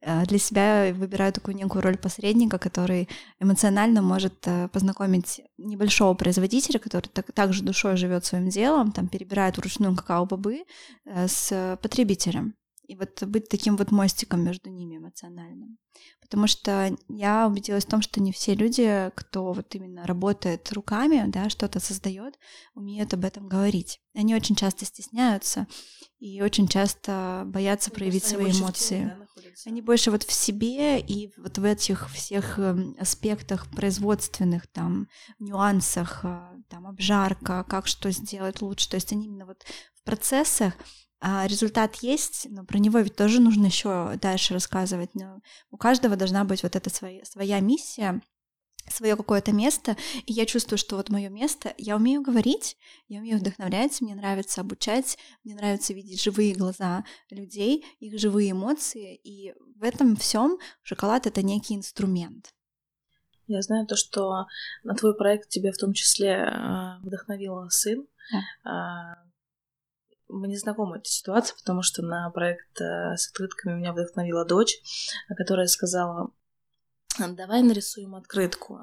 для себя выбираю такую некую роль посредника, который эмоционально может познакомить небольшого производителя, который также душой живет своим делом, там перебирает вручную какао-бобы, с потребителем. И вот быть таким вот мостиком между ними эмоциональным. Потому что я убедилась в том, что не все люди, кто вот именно работает руками, да, что-то создает, умеют об этом говорить. Они очень часто стесняются и очень часто боятся проявить свои эмоции. Они больше вот в себе и вот в этих всех аспектах производственных, там, нюансах, там, обжарка, как что сделать лучше. То есть они именно вот в процессах. А результат есть, но про него ведь тоже нужно еще дальше рассказывать. Но у каждого должна быть вот эта своя миссия, свое какое-то место. И я чувствую, что вот мое место, я умею говорить, я умею вдохновлять, мне нравится обучать, мне нравится видеть живые глаза людей, их живые эмоции. И в этом всем шоколад — это некий инструмент. Я знаю то, что на твой проект тебя в том числе вдохновил сын. Да. Мы не знакомы этой ситуации, потому что на проект с открытками меня вдохновила дочь, которая сказала: давай нарисуем открытку.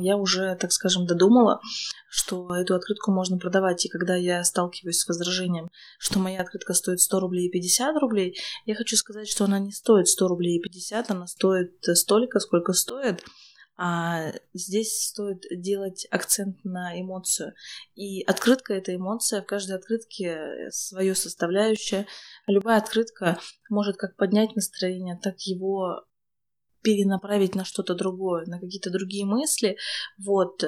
Я уже, так скажем, додумала, что эту открытку можно продавать. И когда я сталкиваюсь с возражением, что моя открытка стоит 100 рублей и 50 рублей, я хочу сказать, что она не стоит 100 рублей и 50, она стоит столько, сколько стоит. А здесь стоит делать акцент на эмоцию. И открытка — это эмоция. В каждой открытке свое составляющее. Любая открытка может как поднять настроение, так его перенаправить на что-то другое, на какие-то другие мысли. Вот.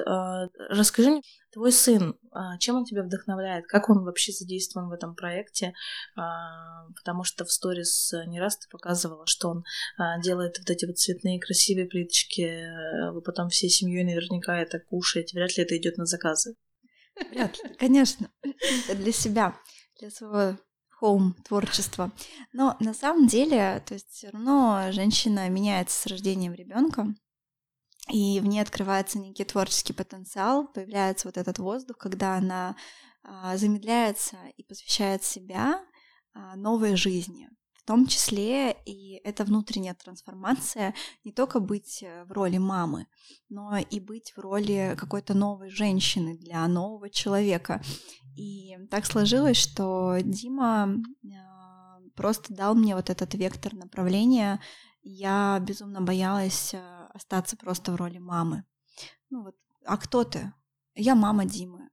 Расскажи мне, твой сын, чем он тебя вдохновляет? Как он вообще задействован в этом проекте? Потому что в сторис не раз ты показывала, что он делает вот эти вот цветные красивые плиточки. Вы потом всей семьей наверняка это кушаете. Вряд ли это идет на заказы. Вряд ли, конечно. Это для себя, для своего творчество. Но на самом деле, то есть все равно женщина меняется с рождением ребенка, и в ней открывается некий творческий потенциал, появляется вот этот воздух, когда она замедляется и посвящает себя новой жизни. В том числе и эта внутренняя трансформация не только быть в роли мамы, но и быть в роли какой-то новой женщины для нового человека. И так сложилось, что Дима просто дал мне вот этот вектор направления. Я безумно боялась остаться просто в роли мамы. Ну вот, а кто ты? Я мама Димы.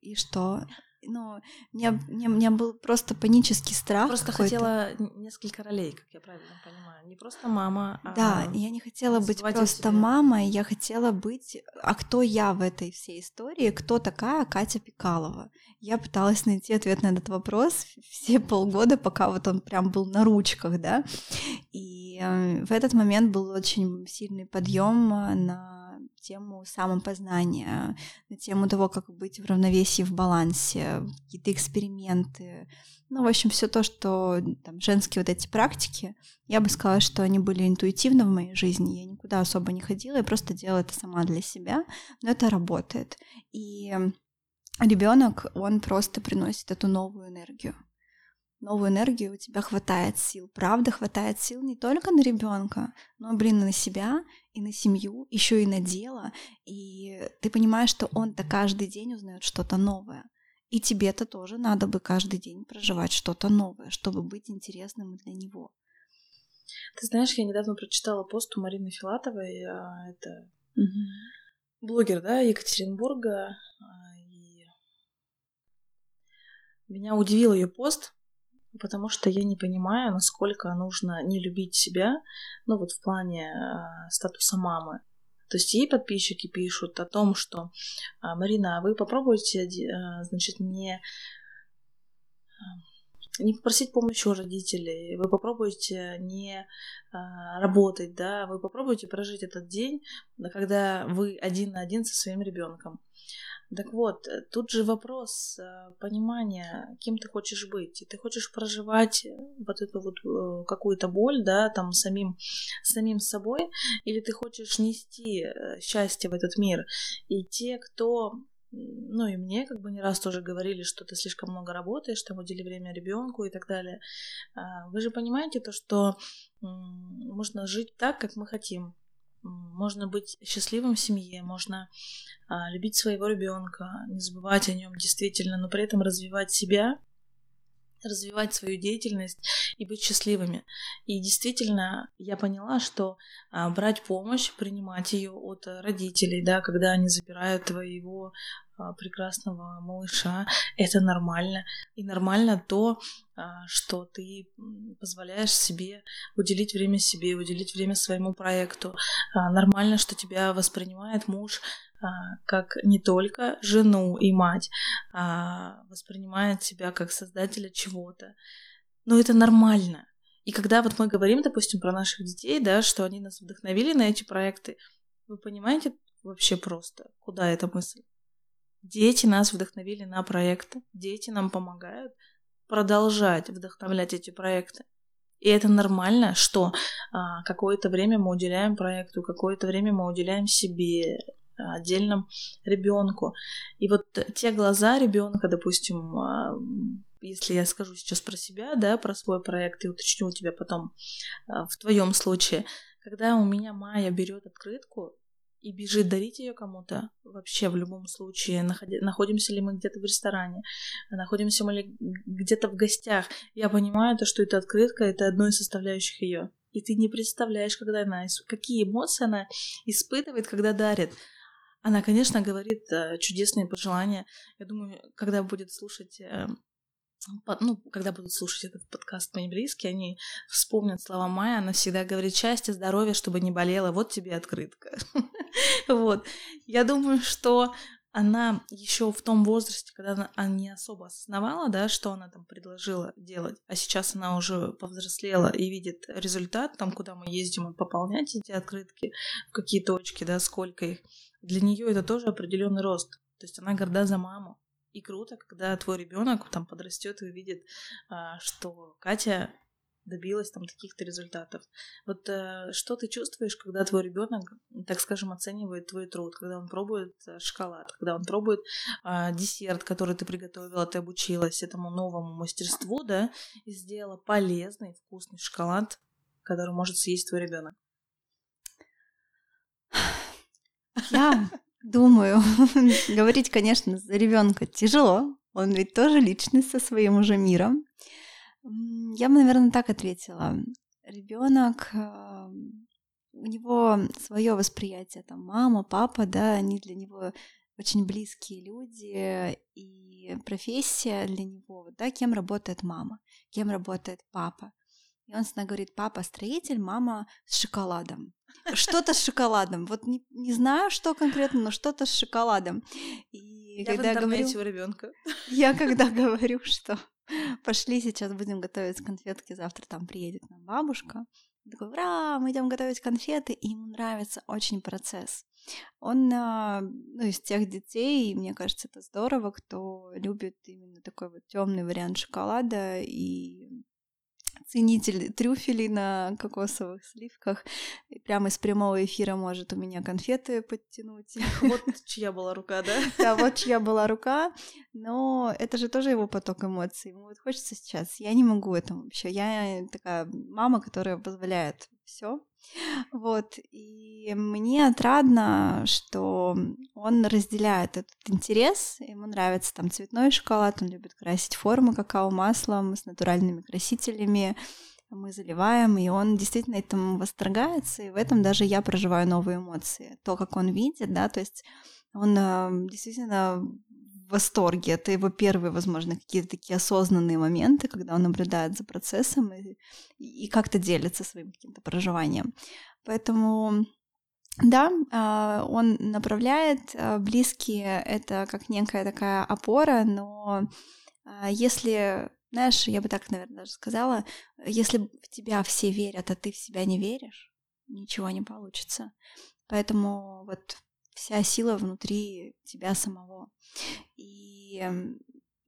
И что? Ну, у меня был просто панический страх. Просто какой-то. Хотела несколько ролей, как я правильно понимаю. Не просто мама, а... Да, я не хотела быть просто мамой, я хотела быть... А кто я в этой всей истории? Кто такая Катя Пикалова? Я пыталась найти ответ на этот вопрос все полгода, пока вот он прям был на ручках, да. И в этот момент был очень сильный подъем на тему самопознания, на тему того, как быть в равновесии, в балансе, какие-то эксперименты. Ну, в общем, все то, что там, женские вот эти практики, я бы сказала, что они были интуитивно в моей жизни, я никуда особо не ходила, я просто делала это сама для себя, но это работает. И ребенок, он просто приносит эту новую энергию. новую энергию, у тебя хватает сил, правда хватает сил не только на ребенка, но, на себя и на семью, еще и на дело, и ты понимаешь, что он-то каждый день узнает что-то новое, и тебе-то тоже надо бы каждый день проживать что-то новое, чтобы быть интересным для него. Ты знаешь, я недавно прочитала пост у Марины Филатовой, это блогер, да, Екатеринбурга, и меня удивил ее пост, потому что я не понимаю, насколько нужно не любить себя, в плане статуса мамы. То есть ей подписчики пишут о том, что «Марина, а вы попробуйте, не попросить помощи у родителей, вы попробуйте не работать, да, вы попробуйте прожить этот день, когда вы один на один со своим ребенком». Так вот, тут же вопрос понимания, кем ты хочешь быть. Ты хочешь проживать эту какую-то боль, да, там самим собой, или ты хочешь нести счастье в этот мир? И те, кто... и мне не раз тоже говорили, что ты слишком много работаешь, там удели время ребенку и так далее. Вы же понимаете то, что можно жить так, как мы хотим. Можно быть счастливым в семье, можно любить своего ребенка, не забывать о нем действительно, но при этом развивать себя, развивать свою деятельность и быть счастливыми. И действительно, я поняла, что брать помощь, принимать ее от родителей, да, когда они забирают твоего прекрасного малыша, это нормально. И нормально то, что ты позволяешь себе уделить время себе, уделить время своему проекту. Нормально, что тебя воспринимает муж как не только жену и мать, а воспринимает тебя как создателя чего-то. Но это нормально. И когда мы говорим, допустим, про наших детей, да, что они нас вдохновили на эти проекты, вы понимаете вообще просто, куда эта мысль? Дети нас вдохновили на проекты, дети нам помогают продолжать вдохновлять эти проекты. И это нормально, что какое-то время мы уделяем проекту, какое-то время мы уделяем себе, отдельному ребенку. И те глаза ребенка, допустим, если я скажу сейчас про себя, да, про свой проект, и уточню у тебя потом в твоем случае, когда у меня Майя берет открытку и бежит дарить ее кому-то, вообще в любом случае, находимся ли мы где-то в ресторане, находимся мы ли где-то в гостях, я понимаю, что эта открытка — это одна из составляющих ее. И ты не представляешь, какие эмоции она испытывает, когда дарит. Она, конечно, говорит чудесные пожелания. Я думаю, когда будут слушать этот подкаст мои близкие, они вспомнят слова Майи. Она всегда говорит: счастья, здоровья, чтобы не болело. Вот тебе открытка. Я думаю, что она еще в том возрасте, когда она не особо осознавала, да, что она там предложила делать, а сейчас она уже повзрослела и видит результат, там, куда мы ездим, и пополнять эти открытки, в какие точки, да, сколько их. Для нее это тоже определенный рост. То есть она горда за маму. И круто, когда твой ребенок там подрастет и увидит, что Катя добилась там таких-то результатов. Что ты чувствуешь, когда твой ребенок, так скажем, оценивает твой труд, когда он пробует шоколад, когда он пробует десерт, который ты приготовила, ты обучилась этому новому мастерству, да, и сделала полезный, вкусный шоколад, который может съесть твой ребенок? Я думаю, говорить, конечно, за ребенка тяжело, он ведь тоже личность со своим уже миром. Я бы, наверное, так ответила. Ребенок, у него свое восприятие, там мама, папа, да, они для него очень близкие люди, и профессия для него, да, кем работает мама, кем работает папа. И он всегда говорит: папа строитель, мама с шоколадом. Что-то с шоколадом. Не знаю, что конкретно, но что-то с шоколадом. И я когда говорю у ребенка. Я когда говорю, что пошли, сейчас будем готовить конфетки, завтра там приедет нам бабушка. Он такой: ура, мы идем готовить конфеты, и ему нравится очень процесс. Он из тех детей, и мне кажется, это здорово, кто любит именно такой темный вариант шоколада и ценитель трюфелей на кокосовых сливках. И прямо из прямого эфира может у меня конфеты подтянуть. Вот чья была рука, да? Да, вот чья была рука. Но это же тоже его поток эмоций. Ему вот хочется сейчас. Я не могу этому вообще. Я такая мама, которая позволяет все. Вот, и мне отрадно, что он разделяет этот интерес, ему нравится там цветной шоколад, он любит красить формы какао-маслом с натуральными красителями, мы заливаем, и он действительно этому восторгается, и в этом даже я проживаю новые эмоции, то, как он видит, да, то есть он действительно в восторге, это его первые, возможно, какие-то такие осознанные моменты, когда он наблюдает за процессом и как-то делится своим каким-то проживанием. Поэтому, да, он направляет, близкие — это как некая такая опора, но если, знаешь, я бы так, наверное, даже сказала, если в тебя все верят, а ты в себя не веришь, ничего не получится. Поэтому вот вся сила внутри тебя самого. И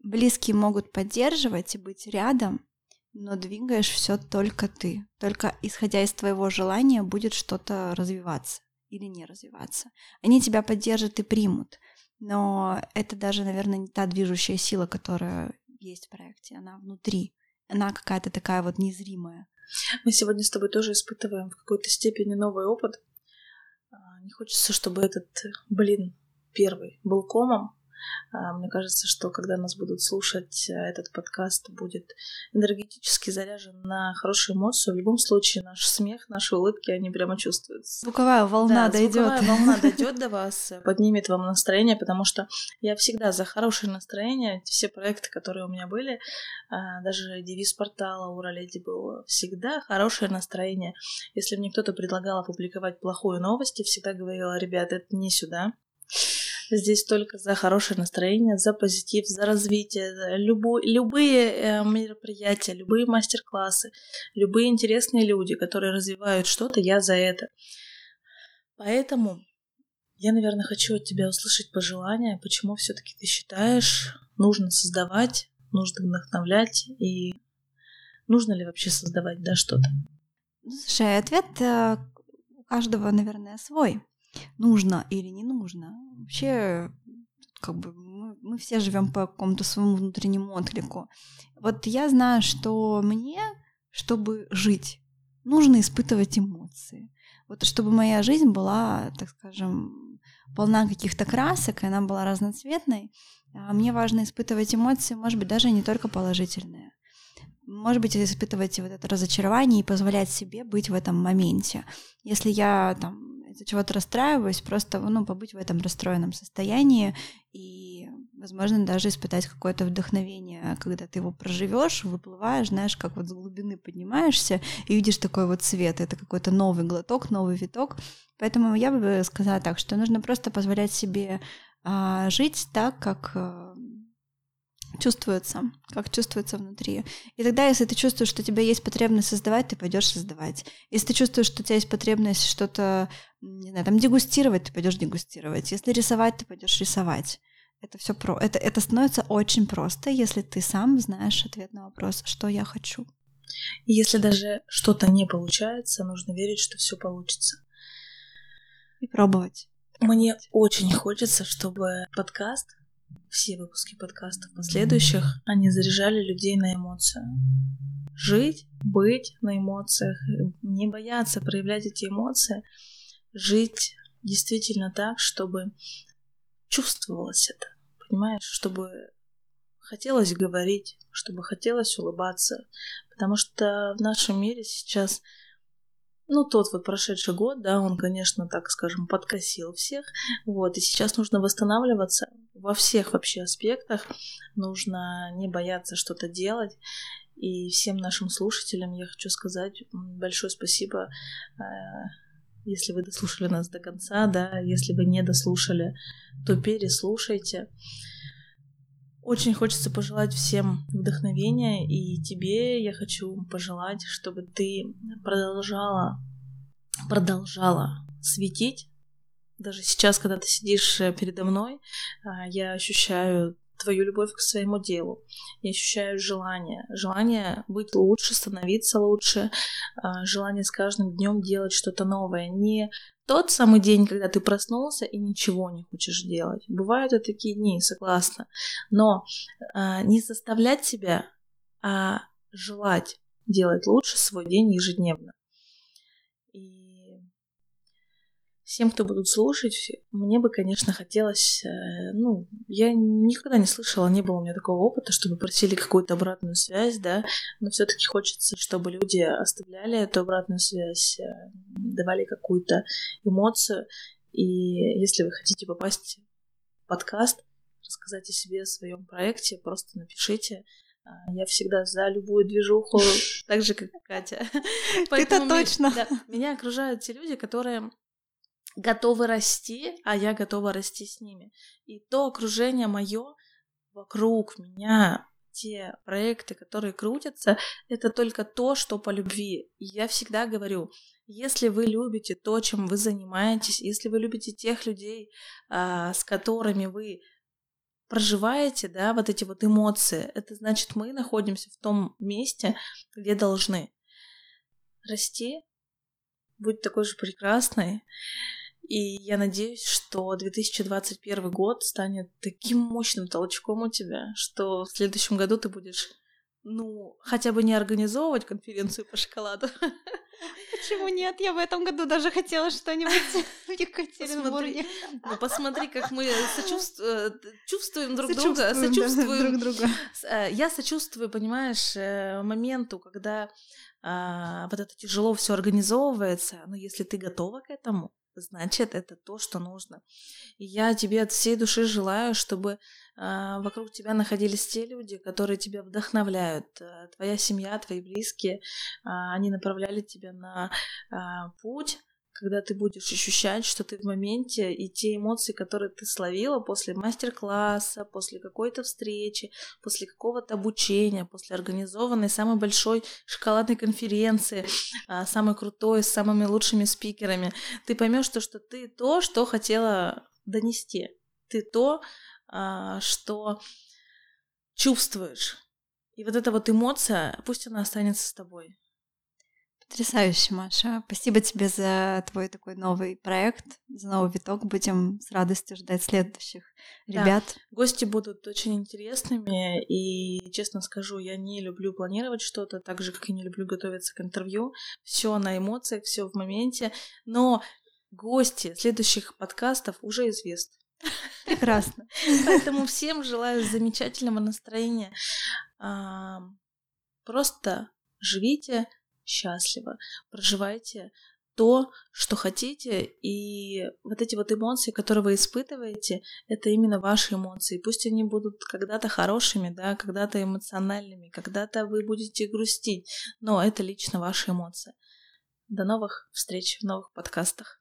близкие могут поддерживать и быть рядом, но двигаешь все только ты. Только исходя из твоего желания будет что-то развиваться или не развиваться. Они тебя поддержат и примут, но это даже, наверное, не та движущая сила, которая есть в проекте. Она внутри, она какая-то такая вот незримая. Мы сегодня с тобой тоже испытываем в какой-то степени новый опыт. Не хочется, чтобы этот, первый был комом. Мне кажется, что когда нас будут слушать, этот подкаст будет энергетически заряжен на хорошую эмоцию. В любом случае, наш смех, наши улыбки, они прямо чувствуются. Звуковая волна дойдет. Звуковая волна дойдет до вас, поднимет вам настроение, потому что я всегда за хорошее настроение. Все проекты, которые у меня были, даже девиз портала «Ура, леди» был всегда хорошее настроение. Если мне кто-то предлагал опубликовать плохую новость, я всегда говорила: ребята, это не сюда. Здесь только за хорошее настроение, за позитив, за развитие, за любые мероприятия, любые мастер-классы, любые интересные люди, которые развивают что-то, я за это. Поэтому я, наверное, хочу от тебя услышать пожелания, почему все-таки ты считаешь, нужно создавать, нужно вдохновлять, и нужно ли вообще создавать, да, что-то? Слушай, ответ у каждого, наверное, свой. Нужно или не нужно. Вообще, как бы мы все живем по какому-то своему внутреннему отклику. Вот я знаю, что мне, чтобы жить, нужно испытывать эмоции. Вот чтобы моя жизнь была, так скажем, полна каких-то красок, и она была разноцветной, мне важно испытывать эмоции, может быть, даже не только положительные. Может быть, испытывать вот это разочарование и позволять себе быть в этом моменте. Если я там из-за чего-то расстраиваюсь, просто, побыть в этом расстроенном состоянии и, возможно, даже испытать какое-то вдохновение, когда ты его проживешь, выплываешь, знаешь, как вот с глубины поднимаешься и видишь такой вот свет. Это какой-то новый глоток, новый виток. Поэтому я бы сказала так, что нужно просто позволять себе жить так, как чувствуется, как чувствуется внутри. И тогда, если ты чувствуешь, что у тебя есть потребность создавать, ты пойдешь создавать. Если ты чувствуешь, что у тебя есть потребность что-то, не знаю, там дегустировать, ты пойдешь дегустировать. Если рисовать, ты пойдешь рисовать. Это все это становится очень просто, если ты сам знаешь ответ на вопрос, что я хочу. И если даже что-то не получается, нужно верить, что все получится. И пробовать. Мне очень хочется, чтобы подкаст, все выпуски подкастов последующих, они заряжали людей на эмоции. Жить, быть на эмоциях, не бояться проявлять эти эмоции, жить действительно так, чтобы чувствовалось это, понимаешь? Чтобы хотелось говорить, чтобы хотелось улыбаться, потому что в нашем мире сейчас... тот вот прошедший год, да, он, конечно, так скажем, подкосил всех, и сейчас нужно восстанавливаться во всех вообще аспектах, нужно не бояться что-то делать, и всем нашим слушателям я хочу сказать большое спасибо, если вы дослушали нас до конца, да, если вы не дослушали, то переслушайте. Очень хочется пожелать всем вдохновения, и тебе я хочу пожелать, чтобы ты продолжала светить. Даже сейчас, когда ты сидишь передо мной, я ощущаю твою любовь к своему делу. Я ощущаю желание быть лучше, становиться лучше, желание с каждым днем делать что-то новое. Не тот самый день, когда ты проснулся и ничего не хочешь делать. Бывают и такие дни, согласна. Но не заставлять себя, а желать делать лучше свой день ежедневно. И всем, кто будут слушать, мне бы, конечно, хотелось... я никогда не слышала, не было у меня такого опыта, чтобы просили какую-то обратную связь, да, но все-таки хочется, чтобы люди оставляли эту обратную связь, давали какую-то эмоцию. И если вы хотите попасть в подкаст, рассказать о себе, о своем проекте, просто напишите. Я всегда за любую движуху, так же, как и Катя. Ты-то точно. Меня окружают те люди, которые готовы расти, а я готова расти с ними. И то окружение мое вокруг меня, те проекты, которые крутятся, это только то, что по любви. И я всегда говорю, если вы любите то, чем вы занимаетесь, если вы любите тех людей, с которыми вы проживаете, да, вот эти вот эмоции, это значит, мы находимся в том месте, где должны расти, быть такой же прекрасной. И я надеюсь, что 2021 год станет таким мощным толчком у тебя, что в следующем году ты будешь, хотя бы не организовывать конференцию по шоколаду. Почему нет? Я в этом году даже хотела что-нибудь в Екатеринбурге. Посмотри, как мы чувствуем друг друга. Я сочувствую, понимаешь, моменту, когда вот это тяжело все организовывается, но если ты готова к этому, значит, это то, что нужно. И я тебе от всей души желаю, чтобы вокруг тебя находились те люди, которые тебя вдохновляют. Твоя семья, твои близкие, они направляли тебя на путь, когда ты будешь ощущать, что ты в моменте, и те эмоции, которые ты словила после мастер-класса, после какой-то встречи, после какого-то обучения, после организованной самой большой шоколадной конференции, самой крутой, с самыми лучшими спикерами, ты поймешь, что ты то, что хотела донести, ты то, что чувствуешь. И вот эта вот эмоция, пусть она останется с тобой. Потрясающе, Маша. Спасибо тебе за твой такой новый проект, за новый виток. Будем с радостью ждать следующих ребят. Да. Гости будут очень интересными, и, честно скажу, я не люблю планировать что-то, так же, как и не люблю готовиться к интервью. Все на эмоциях, все в моменте. Но гости следующих подкастов уже известны. Прекрасно. Поэтому всем желаю замечательного настроения. Просто живите счастливо, проживайте то, что хотите, и вот эти вот эмоции, которые вы испытываете, это именно ваши эмоции. Пусть они будут когда-то хорошими, да, когда-то эмоциональными, когда-то вы будете грустить, но это лично ваши эмоции. До новых встреч в новых подкастах.